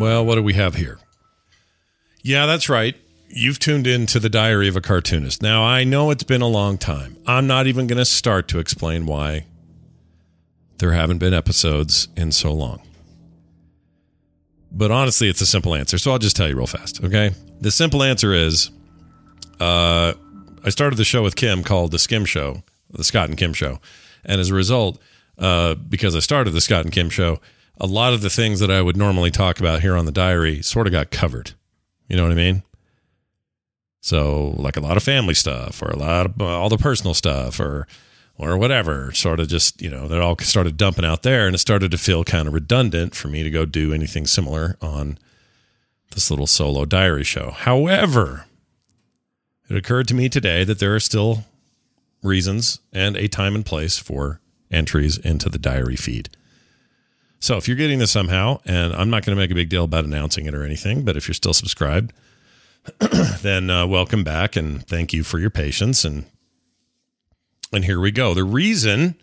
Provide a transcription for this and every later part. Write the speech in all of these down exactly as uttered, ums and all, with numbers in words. Well, what do we have here? Yeah, that's right. You've tuned in to the Diary of a Cartoonist. Now, I know it's been a long time. I'm not even going to start to explain why there haven't been episodes in so long. But honestly, it's a simple answer, so I'll just tell you real fast, okay? The simple answer is, uh, I started the show with Kim called The Skim Show, The Scott and Kim Show. And as a result, uh, because I started The Scott and Kim Show, a lot of the things that I would normally talk about here on the Diary sort of got covered. You know what I mean? So, like a lot of family stuff, or a lot of uh, all the personal stuff, or or whatever, sort of just, you know, that all started dumping out there, and it started to feel kind of redundant for me to go do anything similar on this little solo diary show. However, it occurred to me today that there are still reasons and a time and place for entries into the diary feed. So if you're getting this somehow, and I'm not going to make a big deal about announcing it or anything, but if you're still subscribed, then uh, welcome back, and thank you for your patience, and And here we go. The reason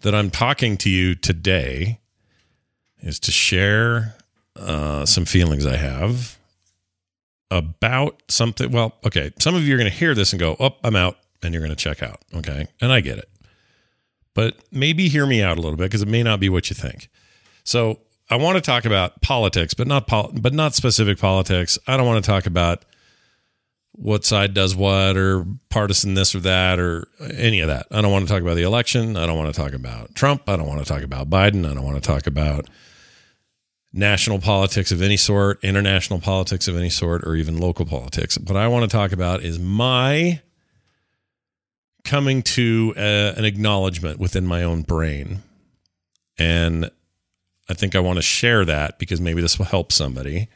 that I'm talking to you today is to share uh, some feelings I have about something. Well, okay, some of you are going to hear this and go, oh, I'm out, and you're going to check out, okay? And I get it. But maybe hear me out a little bit, because it may not be what you think. So I want to talk about politics, but not pol- but not specific politics. I don't want to talk about what side does what, or partisan this or that, or any of that. I don't want to talk about the election. I don't want to talk about Trump. I don't want to talk about Biden. I don't want to talk about national politics of any sort, international politics of any sort, or even local politics. What I want to talk about is my coming to a, an acknowledgement within my own brain. And I think I want to share that, because maybe this will help somebody.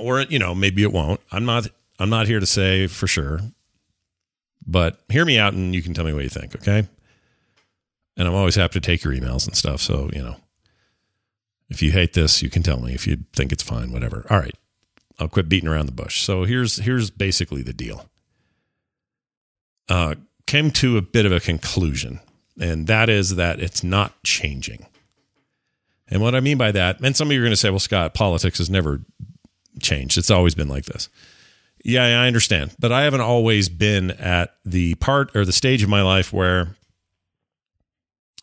Or, you know, maybe it won't. I'm not... I'm not here to say for sure, but hear me out and you can tell me what you think, okay? And I'm always happy to take your emails and stuff, so, you know, if you hate this, you can tell me. If you think it's fine, whatever. All right, I'll quit beating around the bush. So here's here's basically the deal. Uh, came to a bit of a conclusion, and that is that it's not changing. And what I mean by that, and some of you are going to say, well, Scott, politics has never changed. It's always been like this. Yeah, I understand. But I haven't always been at the part or the stage of my life where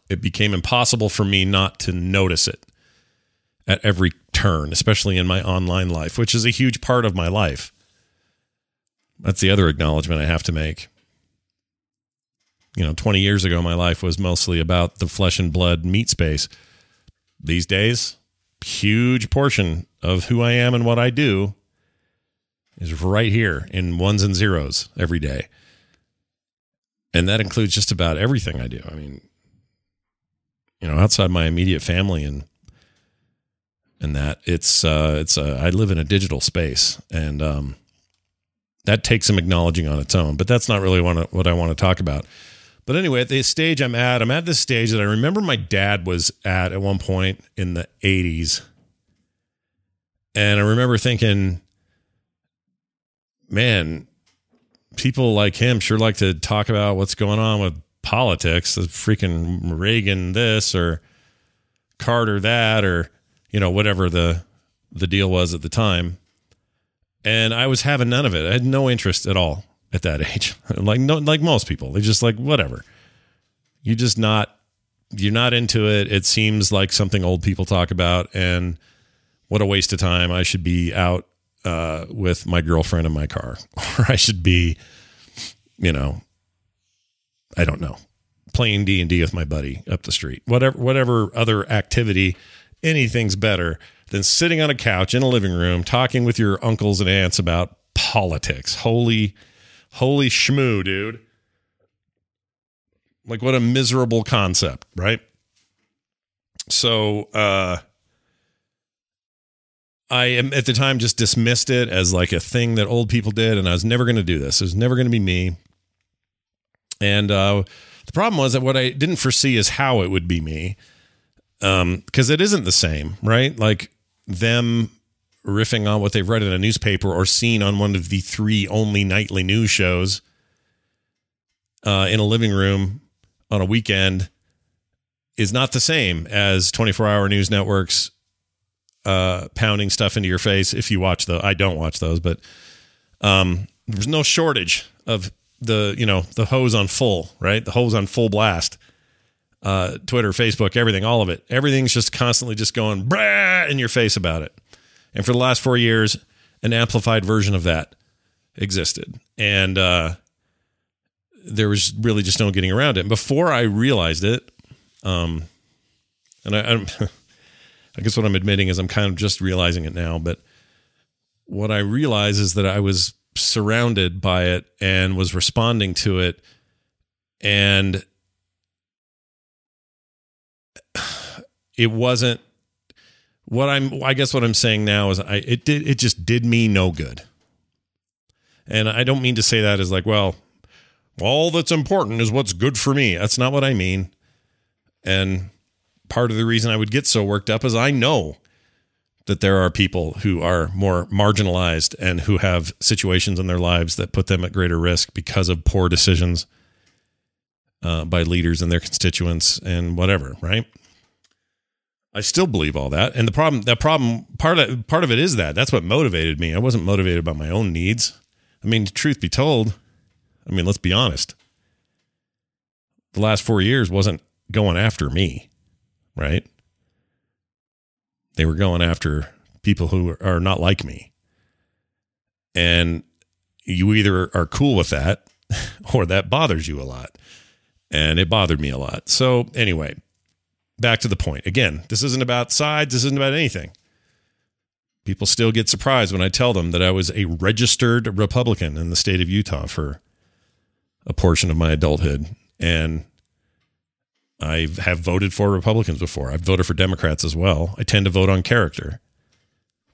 it became impossible for me not to notice it at every turn, especially in my online life, which is a huge part of my life. That's the other acknowledgement I have to make. You know, twenty years ago, my life was mostly about the flesh and blood meat space. These days, huge portion of who I am and what I do is right here in ones and zeros every day. And that includes just about everything I do. I mean, you know, outside my immediate family and and that, it's, uh, it's uh, I live in a digital space, and um, that takes some acknowledging on its own, but that's not really one of what I want to talk about. But anyway, at the stage I'm at, I'm at this stage that I remember my dad was at at one point in the eighties. And I remember thinking, man, people like him sure like to talk about what's going on with politics, the freaking Reagan this or Carter that, or, you know, whatever the the deal was at the time. And I was having none of it. I had no interest at all at that age. Like no, like most people, they just like, whatever. You just not, you're not into it. It seems like something old people talk about, and what a waste of time. I should be out Uh, with my girlfriend in my car, or I should be, you know, I don't know, playing D and D with my buddy up the street, whatever, whatever other activity. Anything's better than sitting on a couch in a living room, talking with your uncles and aunts about politics. Holy, holy schmoo, dude. Like, what a miserable concept, right? So, uh, I am at the time just dismissed it as like a thing that old people did, and I was never going to do this. It was never going to be me. And uh, the problem was that what I didn't foresee is how it would be me, um, because it isn't the same, right? Like them riffing on what they've read in a newspaper or seen on one of the three only nightly news shows uh, in a living room on a weekend is not the same as twenty-four hour news networks uh, pounding stuff into your face if you watch the. I don't watch those, but um, there's no shortage of the, you know, the hose on full, right? The hose on full blast. Uh, Twitter, Facebook, everything, all of it. Everything's just constantly just going brah in your face about it. And for the last four years, an amplified version of that existed. And uh, there was really just no getting around it. And before I realized it, um, and I, I'm, I guess what I'm admitting is I'm kind of just realizing it now, but what I realize is that I was surrounded by it and was responding to it. And it wasn't what I'm, I guess what I'm saying now is I, it did, it just did me no good. And I don't mean to say that as like, well, all that's important is what's good for me. That's not what I mean. And part of the reason I would get so worked up is I know that there are people who are more marginalized and who have situations in their lives that put them at greater risk because of poor decisions uh, by leaders and their constituents and whatever, right? I still believe all that. And the problem, that problem, part of, part of it is that. That's what motivated me. I wasn't motivated by my own needs. I mean, truth be told, I mean, let's be honest. The last four years wasn't going after me, right? They were going after people who are not like me. And you either are cool with that or that bothers you a lot. And it bothered me a lot. So anyway, back to the point. Again, this isn't about sides. This isn't about anything. People still get surprised when I tell them that I was a registered Republican in the state of Utah for a portion of my adulthood. And I have voted for Republicans before. I've voted for Democrats as well. I tend to vote on character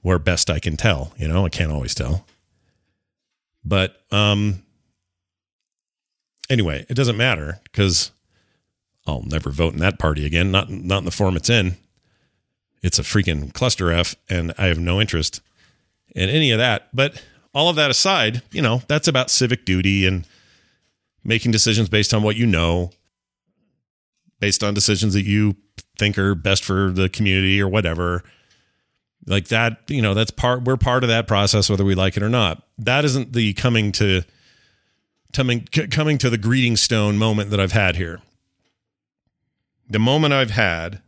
where best I can tell. You know, I can't always tell. But um, anyway, it doesn't matter because I'll never vote in that party again. Not, not in the form it's in. It's a freaking cluster F and I have no interest in any of that. But all of that aside, you know, that's about civic duty and making decisions based on what you know, based on decisions that you think are best for the community or whatever like that, you know, that's part, we're part of that process, whether we like it or not. That isn't the coming to coming, coming to the greeting stone moment that I've had here. The moment I've had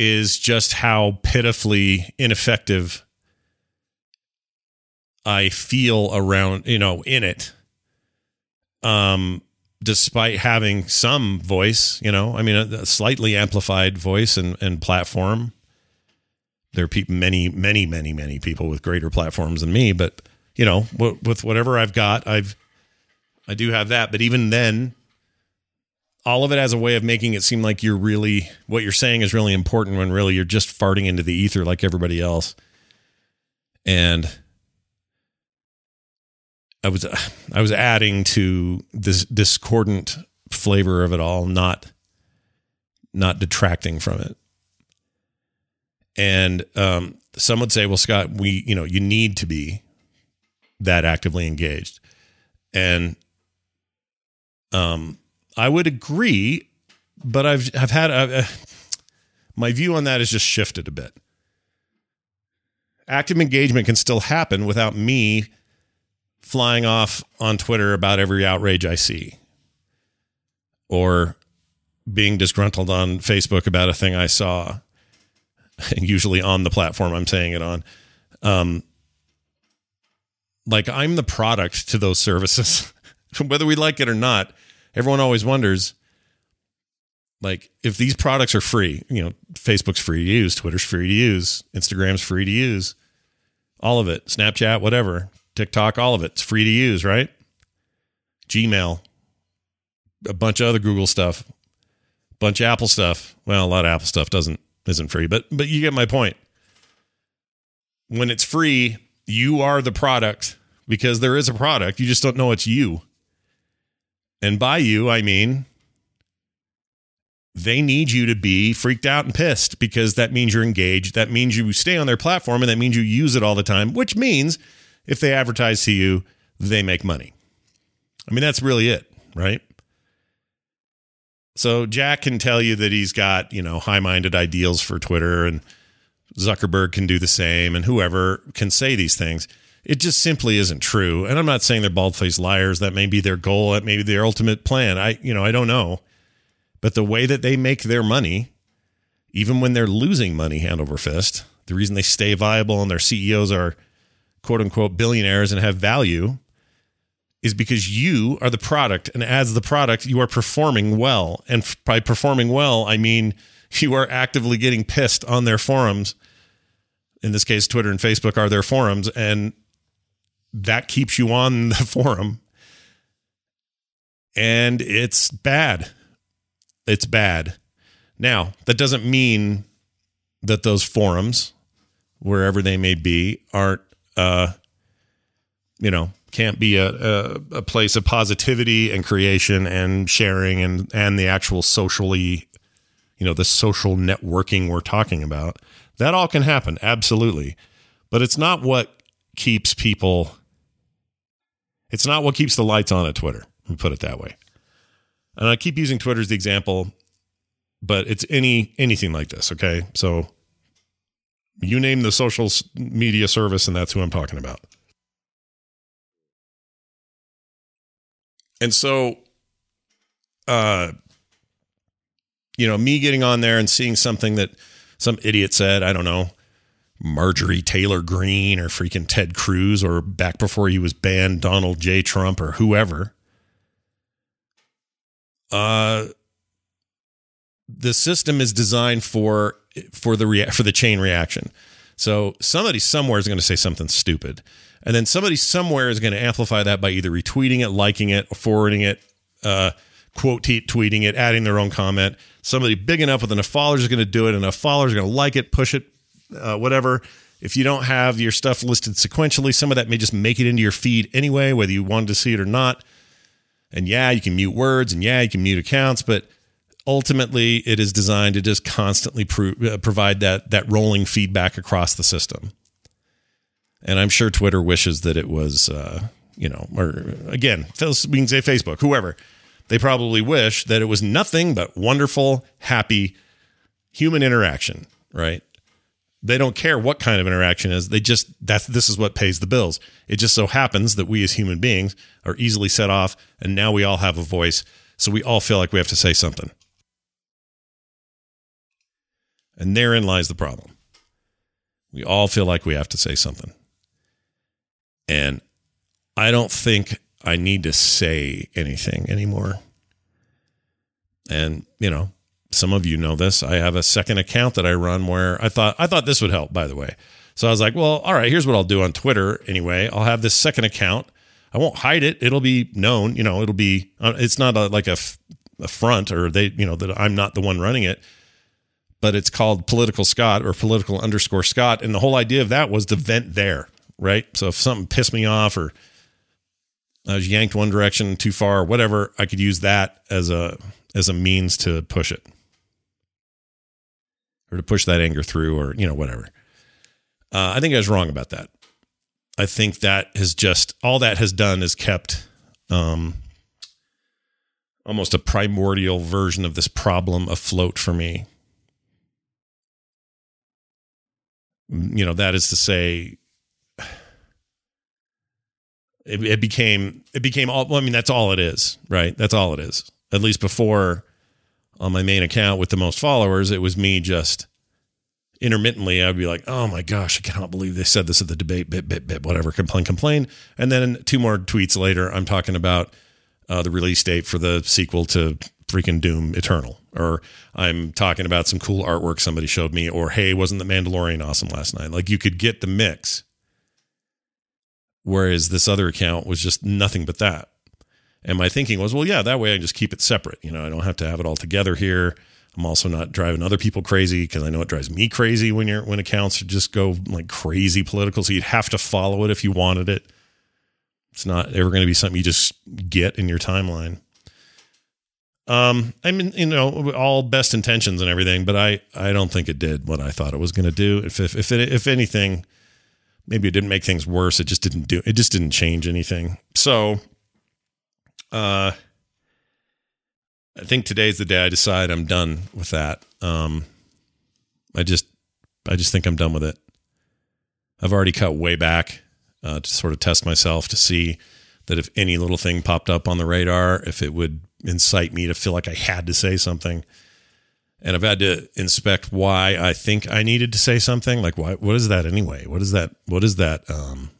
is just how pitifully ineffective I feel around, you know, in it. Um, despite having some voice, you know, I mean, a, a slightly amplified voice and, and platform. There are people, many, many, many, many people with greater platforms than me, but you know, w- with whatever I've got, I've, I do have that. But even then, all of it has a way of making it seem like you're really, what you're saying is really important when really you're just farting into the ether like everybody else. And I was, I was adding to this discordant flavor of it all, not, not detracting from it. And, um, some would say, well, Scott, we, you know, you need to be that actively engaged. And, um, I would agree, but I've, I've had, uh, my view on that has just shifted a bit. Active engagement can still happen without me flying off on Twitter about every outrage I see or being disgruntled on Facebook about a thing I saw, and usually on the platform I'm saying it on. Um, like I'm the product to those services, whether we like it or not. Everyone always wonders, like, if these products are free, you know, Facebook's free to use, Twitter's free to use, Instagram's free to use, all of it, Snapchat, whatever, TikTok, all of it. It's free to use, right? Gmail, a bunch of other Google stuff, bunch of Apple stuff. Well, a lot of Apple stuff doesn't, isn't free, but, but you get my point. When it's free, you are the product because there is a product. You just don't know it's you. And by you, I mean, they need you to be freaked out and pissed because that means you're engaged. That means you stay on their platform and that means you use it all the time, which means if they advertise to you, they make money. I mean, that's really it, right? So Jack can tell you that he's got, you know, high-minded ideals for Twitter, and Zuckerberg can do the same, and whoever can say these things. It just simply isn't true. And I'm not saying they're bald-faced liars. That may be their goal. That may be their ultimate plan. I, you know, I don't know. But the way that they make their money, even when they're losing money hand over fist, the reason they stay viable and their C E Os are quote-unquote billionaires and have value is because you are the product, and as the product, you are performing well. And f- by performing well, I mean you are actively getting pissed on their forums. In this case, Twitter and Facebook are their forums, and that keeps you on the forum. And it's bad. It's bad. Now, that doesn't mean that those forums, wherever they may be, aren't, uh, you know, can't be a, a, a place of positivity and creation and sharing and, and the actual socially, you know, the social networking we're talking about. That all can happen. Absolutely. But it's not what keeps people. It's not what keeps the lights on at Twitter. Let me put it that way. And I keep using Twitter as the example, but it's any anything like this. Okay. So you name the social media service, and that's who I'm talking about. And so, uh, you know, me getting on there and seeing something that some idiot said, I don't know, Marjorie Taylor Greene or freaking Ted Cruz, or back before he was banned, Donald J. Trump or whoever. Uh, the system is designed for for the rea- for the chain reaction. So somebody somewhere is going to say something stupid, and then somebody somewhere is going to amplify that by either retweeting it, liking it, forwarding it, uh, quote tweeting it, adding their own comment. Somebody big enough with enough followers is going to do it, and enough followers are going to like it, push it, uh, whatever. If you don't have your stuff listed sequentially, some of that may just make it into your feed anyway, whether you wanted to see it or not. And yeah, you can mute words, and yeah, you can mute accounts, but ultimately it is designed to just constantly pro- provide that that rolling feedback across the system. And I'm sure Twitter wishes that it was, uh, you know, or again, we can say Facebook, whoever. They probably wish that it was nothing but wonderful, happy human interaction, right? They don't care what kind of interaction it is. They just, that's, this is what pays the bills. It just so happens that we as human beings are easily set off, and now we all have a voice. So we all feel like we have to say something. And therein lies the problem. We all feel like we have to say something. And I don't think I need to say anything anymore. And, you know, some of you know this. I have a second account that I run where I thought I thought this would help, by the way. So I was like, well, all right, here's what I'll do on Twitter anyway. I'll have this second account. I won't hide it. It'll be known. You know, it'll be, it's not a, like a, a front or they, you know, that I'm not the one running it. But it's called Political Scott or Political underscore Scott. And the whole idea of that was to vent there, right? So if something pissed me off or I was yanked one direction too far, whatever, I could use that as a as a means to push it or to push that anger through or, you know, whatever. Uh, I think I was wrong about that. I think that has just, all that has done is kept um, almost a primordial version of this problem afloat for me. You know, that is to say, It, it became, it became all, well, I mean, that's all it is, right? That's all it is. At least before, on my main account with the most followers, it was me just intermittently, I'd be like, oh my gosh, I cannot believe they said this at the debate, bit, bit, bit, whatever, complain, complain. And then two more tweets later, I'm talking about uh, the release date for the sequel to freaking Doom Eternal, or I'm talking about some cool artwork somebody showed me, or hey, wasn't The Mandalorian awesome last night? Like you could get the mix. Whereas this other account was just nothing but that. And my thinking was, well, yeah, that way I can just keep it separate. You know, I don't have to have it all together here. I'm also not driving other people crazy because I know it drives me crazy when you're, when accounts just go like crazy political. So you'd have to follow it if you wanted it. It's not ever going to be something you just get in your timeline. Um, I mean, you know, all best intentions and everything, but I, I don't think it did what I thought it was going to do. If, if, if, it, if anything, maybe it didn't make things worse. It just didn't do, it just didn't change anything. So, uh, I think today's the day I decide I'm done with that. Um, I just, I just think I'm done with it. I've already cut way back uh, to sort of test myself to see that if any little thing popped up on the radar, if it would incite me to feel like I had to say something. And I've had to inspect why I think I needed to say something. Like, why? What is that anyway? What is that? What is that? Um,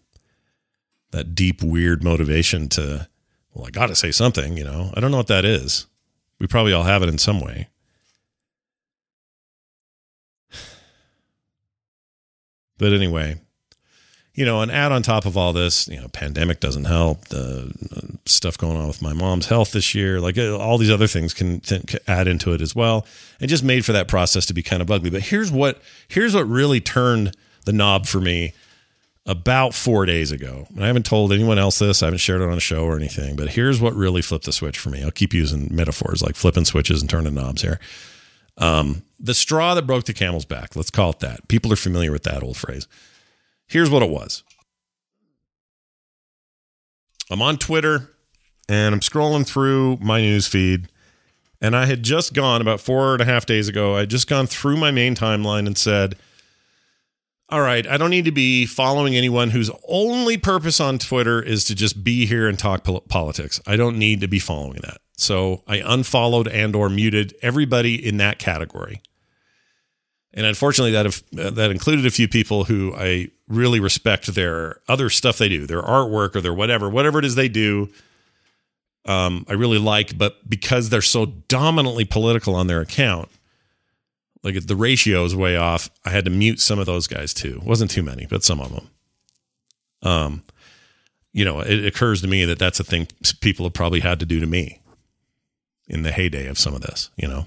that deep, weird motivation to, well, I got to say something, you know, I don't know what that is. We probably all have it in some way. But anyway, you know, and add on top of all this, you know, pandemic doesn't help, the uh, stuff going on with my mom's health this year, like uh, all these other things can, can add into it as well. It just made for that process to be kind of ugly. But here's what, here's what really turned the knob for me about four days ago. And I haven't told anyone else this. I haven't shared it on a show or anything, but here's what really flipped the switch for me. I'll keep using metaphors like flipping switches and turning knobs here. Um, the straw that broke the camel's back. Let's call it that. People are familiar with that old phrase. Here's what it was. I'm on Twitter and I'm scrolling through my news feed, and I had just gone about four and a half days ago. I had just gone through my main timeline and said, all right, I don't need to be following anyone whose only purpose on Twitter is to just be here and talk politics. I don't need to be following that. So I unfollowed and or muted everybody in that category. And unfortunately, that that included a few people who I really respect their other stuff they do, their artwork or their whatever, whatever it is they do, um, I really like. But because they're so dominantly political on their account, like the ratio is way off, I had to mute some of those guys too. It wasn't too many, but some of them. Um, you know, it occurs to me that that's a thing people have probably had to do to me in the heyday of some of this, you know.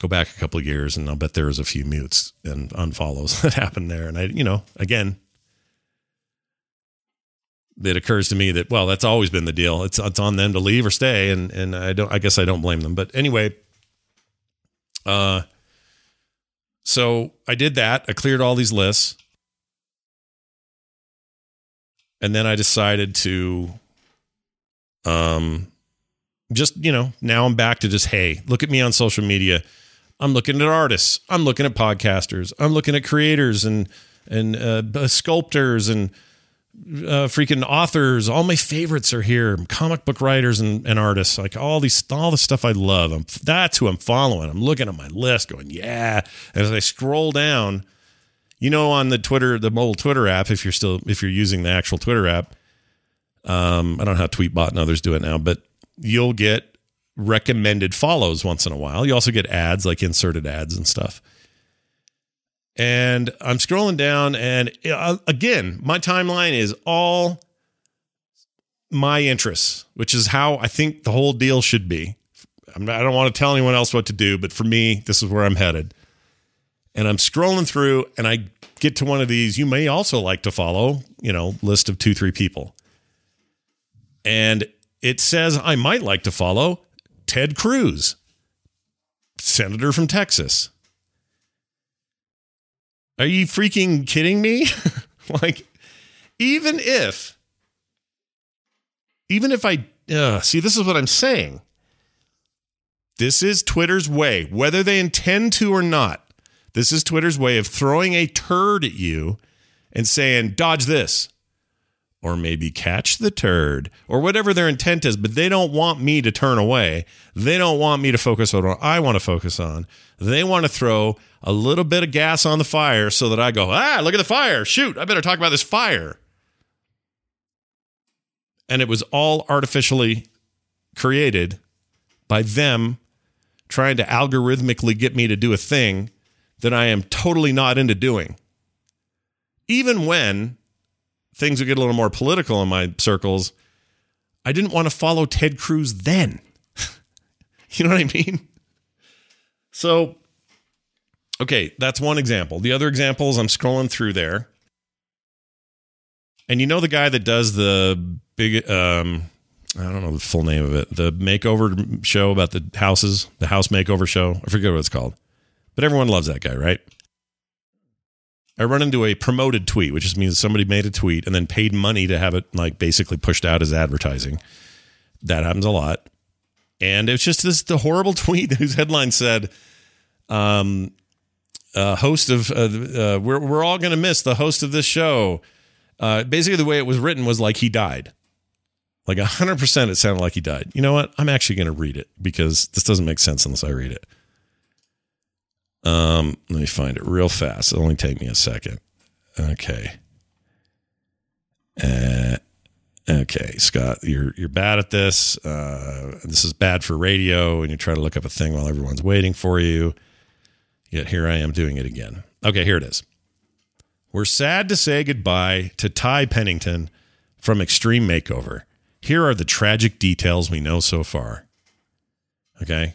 Go back a couple of years and I'll bet there was a few mutes and unfollows that happened there. And I, you know, again, it occurs to me that, well, that's always been the deal. It's it's on them to leave or stay. And, and I don't, I guess I don't blame them, but anyway, uh, so I did that. I cleared all these lists. And then I decided to, um, just, you know, now I'm back to just, hey, look at me on social media. I'm looking at artists. I'm looking at podcasters. I'm looking at creators and, and, uh, sculptors and, uh, freaking authors. All my favorites are here. Comic book writers and, and artists, like all these, all the stuff I love. I'm, that's who I'm following. I'm looking at my list going, yeah. And as I scroll down, you know, on the Twitter, the mobile Twitter app, if you're still, if you're using the actual Twitter app, um, I don't know how Tweetbot and others do it now, but you'll get recommended follows once in a while. You also get ads, like inserted ads and stuff. And I'm scrolling down, and again, my timeline is all my interests, which is how I think the whole deal should be. I'm not, I don't want to tell anyone else what to do, but for me, this is where I'm headed. And I'm scrolling through, and I get to one of these, you may also like to follow, you know, list of two, three people. And it says, I might like to follow Ted Cruz, senator from Texas. Are you freaking kidding me? Like, even if, even if I, uh, see, this is what I'm saying. This is Twitter's way, whether they intend to or not. This is Twitter's way of throwing a turd at you and saying, dodge this. Or maybe catch the turd, or whatever their intent is, but they don't want me to turn away. They don't want me to focus on what I want to focus on. They want to throw a little bit of gas on the fire so that I go, ah, look at the fire. Shoot, I better talk about this fire. And it was all artificially created by them trying to algorithmically get me to do a thing that I am totally not into doing. Even when things would get a little more political in my circles, I didn't want to follow Ted Cruz then. You know what I mean? So, okay, that's one example. The other example is I'm scrolling through there. And you know the guy that does the big, um, I don't know the full name of it, the makeover show about the houses, the house makeover show. I forget what it's called. But everyone loves that guy, right? I run into a promoted tweet, which just means somebody made a tweet and then paid money to have it like basically pushed out as advertising. That happens a lot. And it's just this the horrible tweet whose headline said, um, uh, host of, uh, uh, we're, we're all going to miss the host of this show. Uh, basically, the way it was written was like he died. Like one hundred percent it sounded like he died. You know what? I'm actually going to read it because this doesn't make sense unless I read it. Um, let me find it real fast. It'll only take me a second. Okay. Uh, okay, Scott, you're you're bad at this. Uh, this is bad for radio, and you try to look up a thing while everyone's waiting for you. Yet here I am doing it again. Okay, here it is. We're sad to say goodbye to Ty Pennington from Extreme Makeover. Here are the tragic details we know so far. Okay.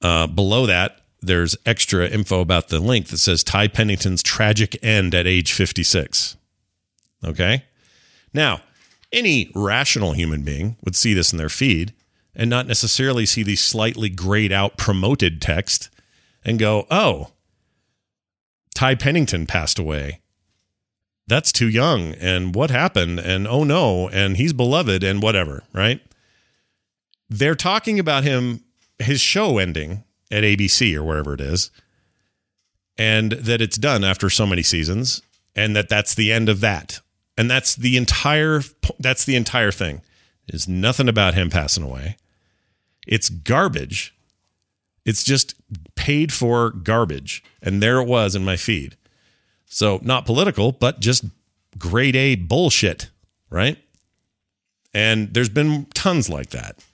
Uh, below that, there's extra info about the link that says Ty Pennington's tragic end at age fifty-six. Okay. Now, any rational human being would see this in their feed and not necessarily see the slightly grayed out promoted text and go, oh, Ty Pennington passed away. That's too young. And what happened? And oh no. And he's beloved and whatever, right? They're talking about him, his show ending at A B C or wherever it is, and that it's done after so many seasons, and that that's the end of that. And that's the entire, that's the entire thing. There's nothing about him passing away. It's garbage. It's just paid for garbage. And there it was in my feed. So not political, but just grade A bullshit, right? And there's been tons like that.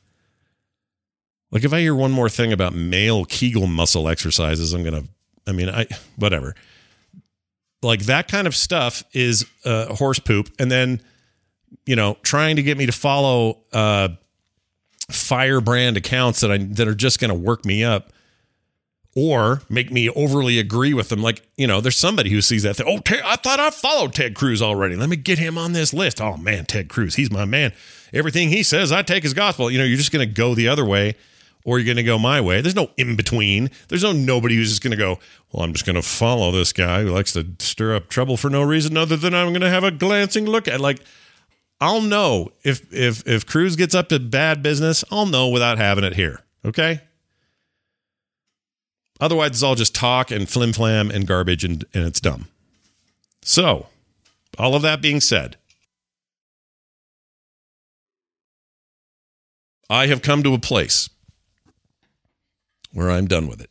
Like if I hear one more thing about male Kegel muscle exercises, I'm going to, I mean, I, whatever. Like that kind of stuff is uh, horse poop. And then, you know, trying to get me to follow uh, firebrand accounts that I that are just going to work me up or make me overly agree with them. Like, you know, there's somebody who sees that thing. Oh, I thought I followed Ted Cruz already. Let me get him on this list. Oh, man, Ted Cruz. He's my man. Everything he says, I take as gospel. You know, you're just going to go the other way or you're going to go my way. There's no in between. There's no nobody who's just going to go, well, I'm just going to follow this guy who likes to stir up trouble for no reason other than I'm going to have a glancing look at. Like, I'll know if, if, if Cruz gets up to bad business, I'll know without having it here. Okay. Otherwise, it's all just talk and flim flam and garbage and, and it's dumb. So all of that being said, I have come to a place where I'm done with it.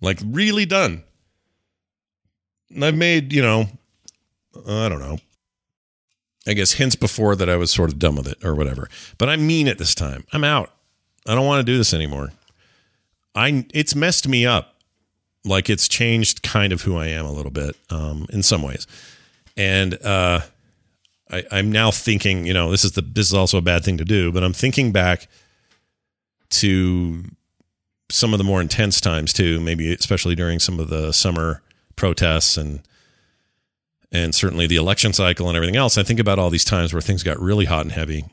Like, really done. And I've made, you know, I don't know, I guess hints before that I was sort of done with it or whatever. But I mean it this time. I'm out. I don't want to do this anymore. I It's messed me up. Like, it's changed kind of who I am a little bit um, in some ways. And, uh... I, I'm now thinking, you know, this is the this is also a bad thing to do, but I'm thinking back to some of the more intense times too, maybe especially during some of the summer protests and and certainly the election cycle and everything else. I think about all these times where things got really hot and heavy,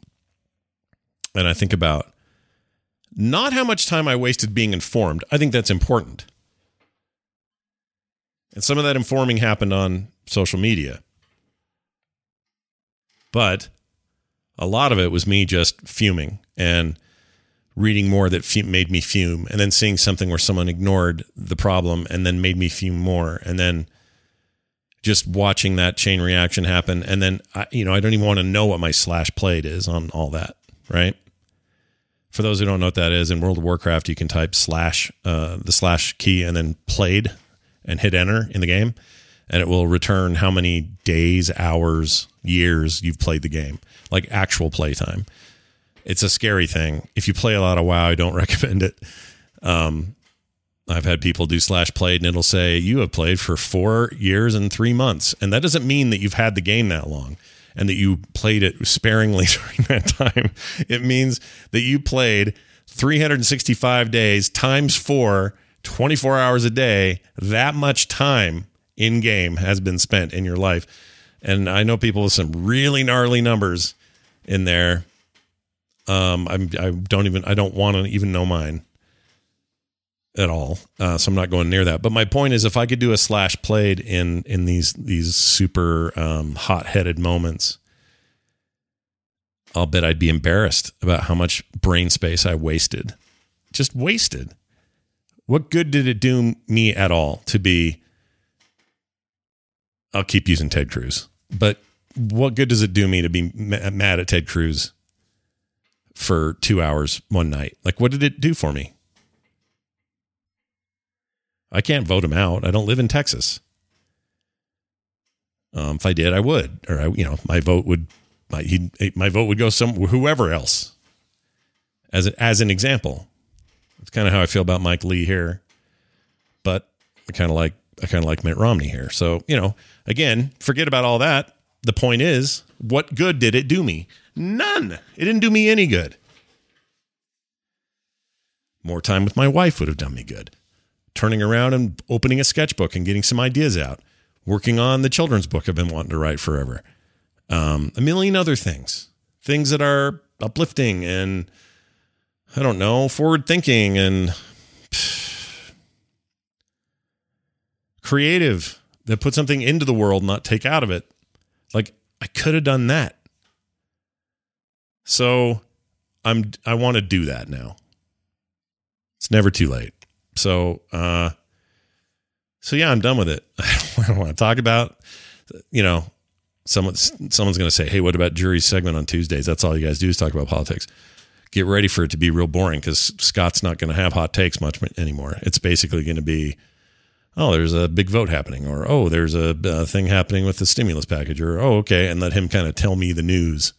and I think about not how much time I wasted being informed. I think that's important, and some of that informing happened on social media. But a lot of it was me just fuming and reading more that f- made me fume, and then seeing something where someone ignored the problem and then made me fume more, and then just watching that chain reaction happen. And then, I, you know, I don't even want to know what my slash played is on all that, right? For those who don't know what that is, in World of Warcraft, you can type slash, uh, the slash key and then played and hit enter in the game. And it will return how many days, hours, years you've played the game, like actual playtime. It's a scary thing. If you play a lot of WoW, I don't recommend it. Um, I've had people do slash played and it'll say you have played for four years and three months. And that doesn't mean that you've had the game that long and that you played it sparingly during that time. It means that you played three hundred sixty-five days times four, twenty-four hours a day, that much time in game has been spent in your life. And I know people with some really gnarly numbers in there. Um, I'm, I don't even, I don't want to even know mine at all. Uh, so I'm not going near that. But my point is, if I could do a slash played in, in these, these super um, hot headed moments, I'll bet I'd be embarrassed about how much brain space I wasted. Just wasted. What good did it do me at all to be, I'll keep using Ted Cruz, but what good does it do me to be mad at Ted Cruz for two hours one night? Like, what did it do for me? I can't vote him out. I don't live in Texas. Um, if I did, I would, or I, you know, my vote would, my, he, my vote would go some whoever else. As a, as an example, that's kind of how I feel about Mike Lee here, but I kind of like I kind of like Mitt Romney here. So, you know, again, forget about all that. The point is, what good did it do me? None. It didn't do me any good. More time with my wife would have done me good. Turning around and opening a sketchbook and getting some ideas out. Working on the children's book I've been wanting to write forever. Um, a million other things. Things that are uplifting and, I don't know, forward thinking and pff, creative, that put something into the world, not take out of it. Like, I could have done that. So I'm, I want to do that now. It's never too late. So, uh, so yeah, I'm done with it. I don't want to talk about, you know, someone, someone's going to say, hey, what about Jury's segment on Tuesdays? That's all you guys do is talk about politics. Get ready for it to be real boring, because Scott's not going to have hot takes much anymore. It's basically going to be, oh, there's a big vote happening, or, oh, there's a, a thing happening with the stimulus package, or, oh, okay. And let him kind of tell me the news.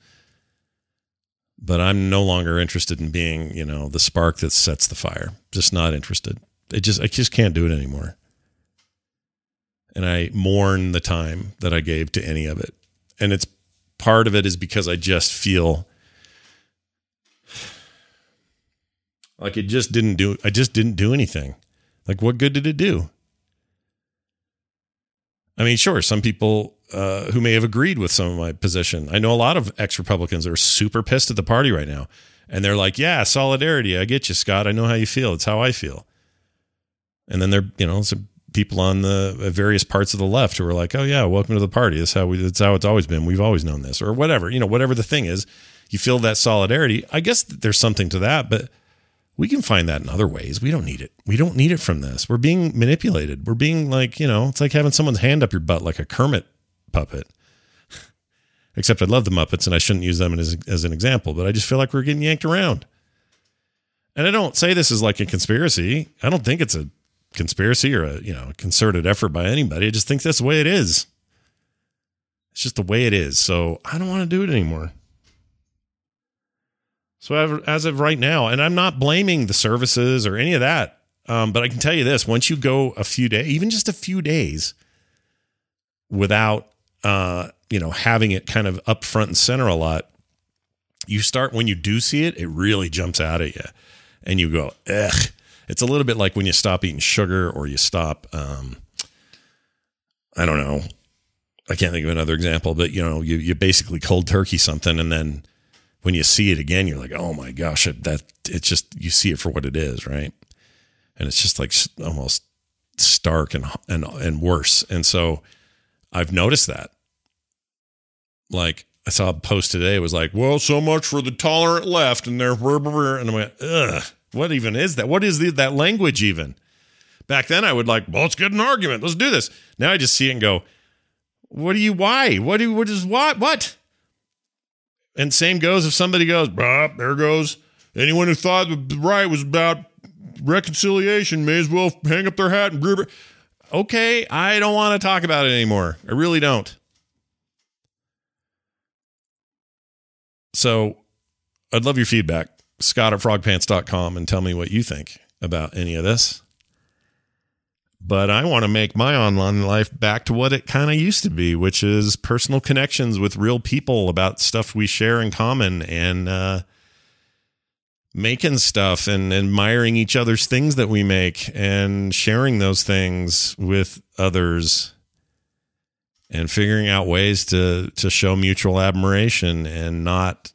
But I'm no longer interested in being, you know, the spark that sets the fire. Just not interested. It just, I just can't do it anymore. And I mourn the time that I gave to any of it. And it's part of it is because I just feel like it just didn't do, I just didn't do anything. Like, what good did it do? I mean, sure, some people uh, who may have agreed with some of my position. I know a lot of ex-Republicans are super pissed at the party right now. And they're like, yeah, solidarity. I get you, Scott. I know how you feel. It's how I feel. And then there, you know, some people on the various parts of the left who are like, oh yeah, welcome to the party. That's how we, that's how it's always been. We've always known this, or whatever, you know, whatever the thing is, you feel that solidarity. I guess that there's something to that, but we can find that in other ways. We don't need it. We don't need it from this. We're being manipulated. We're being like, you know, it's like having someone's hand up your butt like a Kermit puppet. Except I love the Muppets and I shouldn't use them as, as an example, but I just feel like we're getting yanked around. And I don't say this is like a conspiracy. I don't think it's a conspiracy or a, you know, concerted effort by anybody. I just think that's the way it is. It's just the way it is. So I don't want to do it anymore. So as of right now, and I'm not blaming the services or any of that, um, but I can tell you this, once you go a few days, even just a few days without, uh, you know, having it kind of up front and center a lot, you start, when you do see it, it really jumps out at you and you go, ugh. It's a little bit like when you stop eating sugar or you stop, um, I don't know, I can't think of another example, but you know, you, you basically cold turkey something, and then when you see it again, you're like, oh my gosh, that it's just, you see it for what it is. Right. And it's just like almost stark and, and, and worse. And so I've noticed that, like I saw a post today. It was like, well, so much for the tolerant left and their, and I went, ugh, what even is that? What is the, that language even? Back then I would like, well, let's get an argument. Let's do this. Now I just see it and go, what do you, why? What do you, what is what, what? And same goes if somebody goes, bah, there goes anyone who thought the right was about reconciliation may as well hang up their hat and blubber. Okay, I don't want to talk about it anymore. I really don't. So I'd love your feedback. Scott at frog pants dot com, and tell me what you think about any of this. But I want to make my online life back to what it kind of used to be, which is personal connections with real people about stuff we share in common, and uh, making stuff and admiring each other's things that we make and sharing those things with others and figuring out ways to, to show mutual admiration and not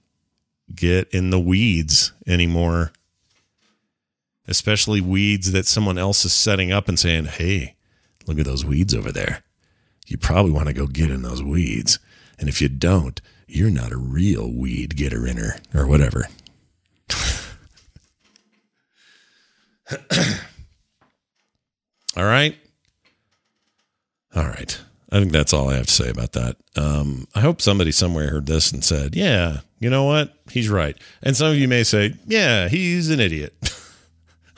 get in the weeds anymore. Especially weeds that someone else is setting up and saying, hey, look at those weeds over there. You probably want to go get in those weeds. And if you don't, you're not a real weed getter inner or whatever. All right. All right. I think that's all I have to say about that. Um, I hope somebody somewhere heard this and said, yeah, you know what? He's right. And some of you may say, yeah, he's an idiot.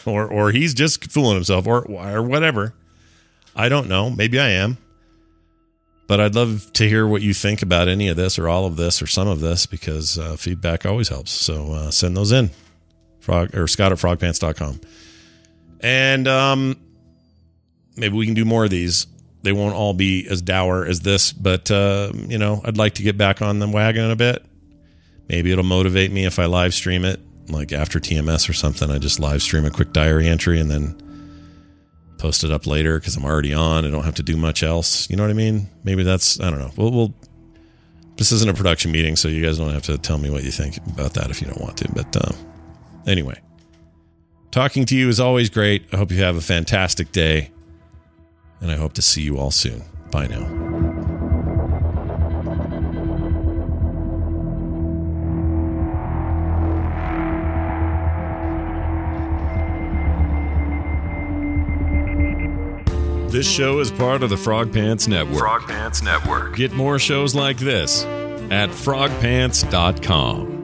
or or he's just fooling himself or or whatever. I don't know. Maybe I am. But I'd love to hear what you think about any of this or all of this or some of this, because uh, feedback always helps. So uh, send those in. Frog or Scott at frog pants dot com. And um, maybe we can do more of these. They won't all be as dour as this, but uh, you know, I'd like to get back on the wagon a bit. Maybe it'll motivate me if I live stream it, like after T M S or something. I just live stream a quick diary entry and then post it up later because I'm already on. I don't have to do much else. You know what I mean? Maybe that's, I don't know. We'll, we'll, this isn't a production meeting, so you guys don't have to tell me what you think about that if you don't want to. But uh, anyway, talking to you is always great. I hope you have a fantastic day, and I hope to see you all soon. Bye now. This show is part of the Frog Pants Network. Frog Pants Network. Get more shows like this at frog pants dot com.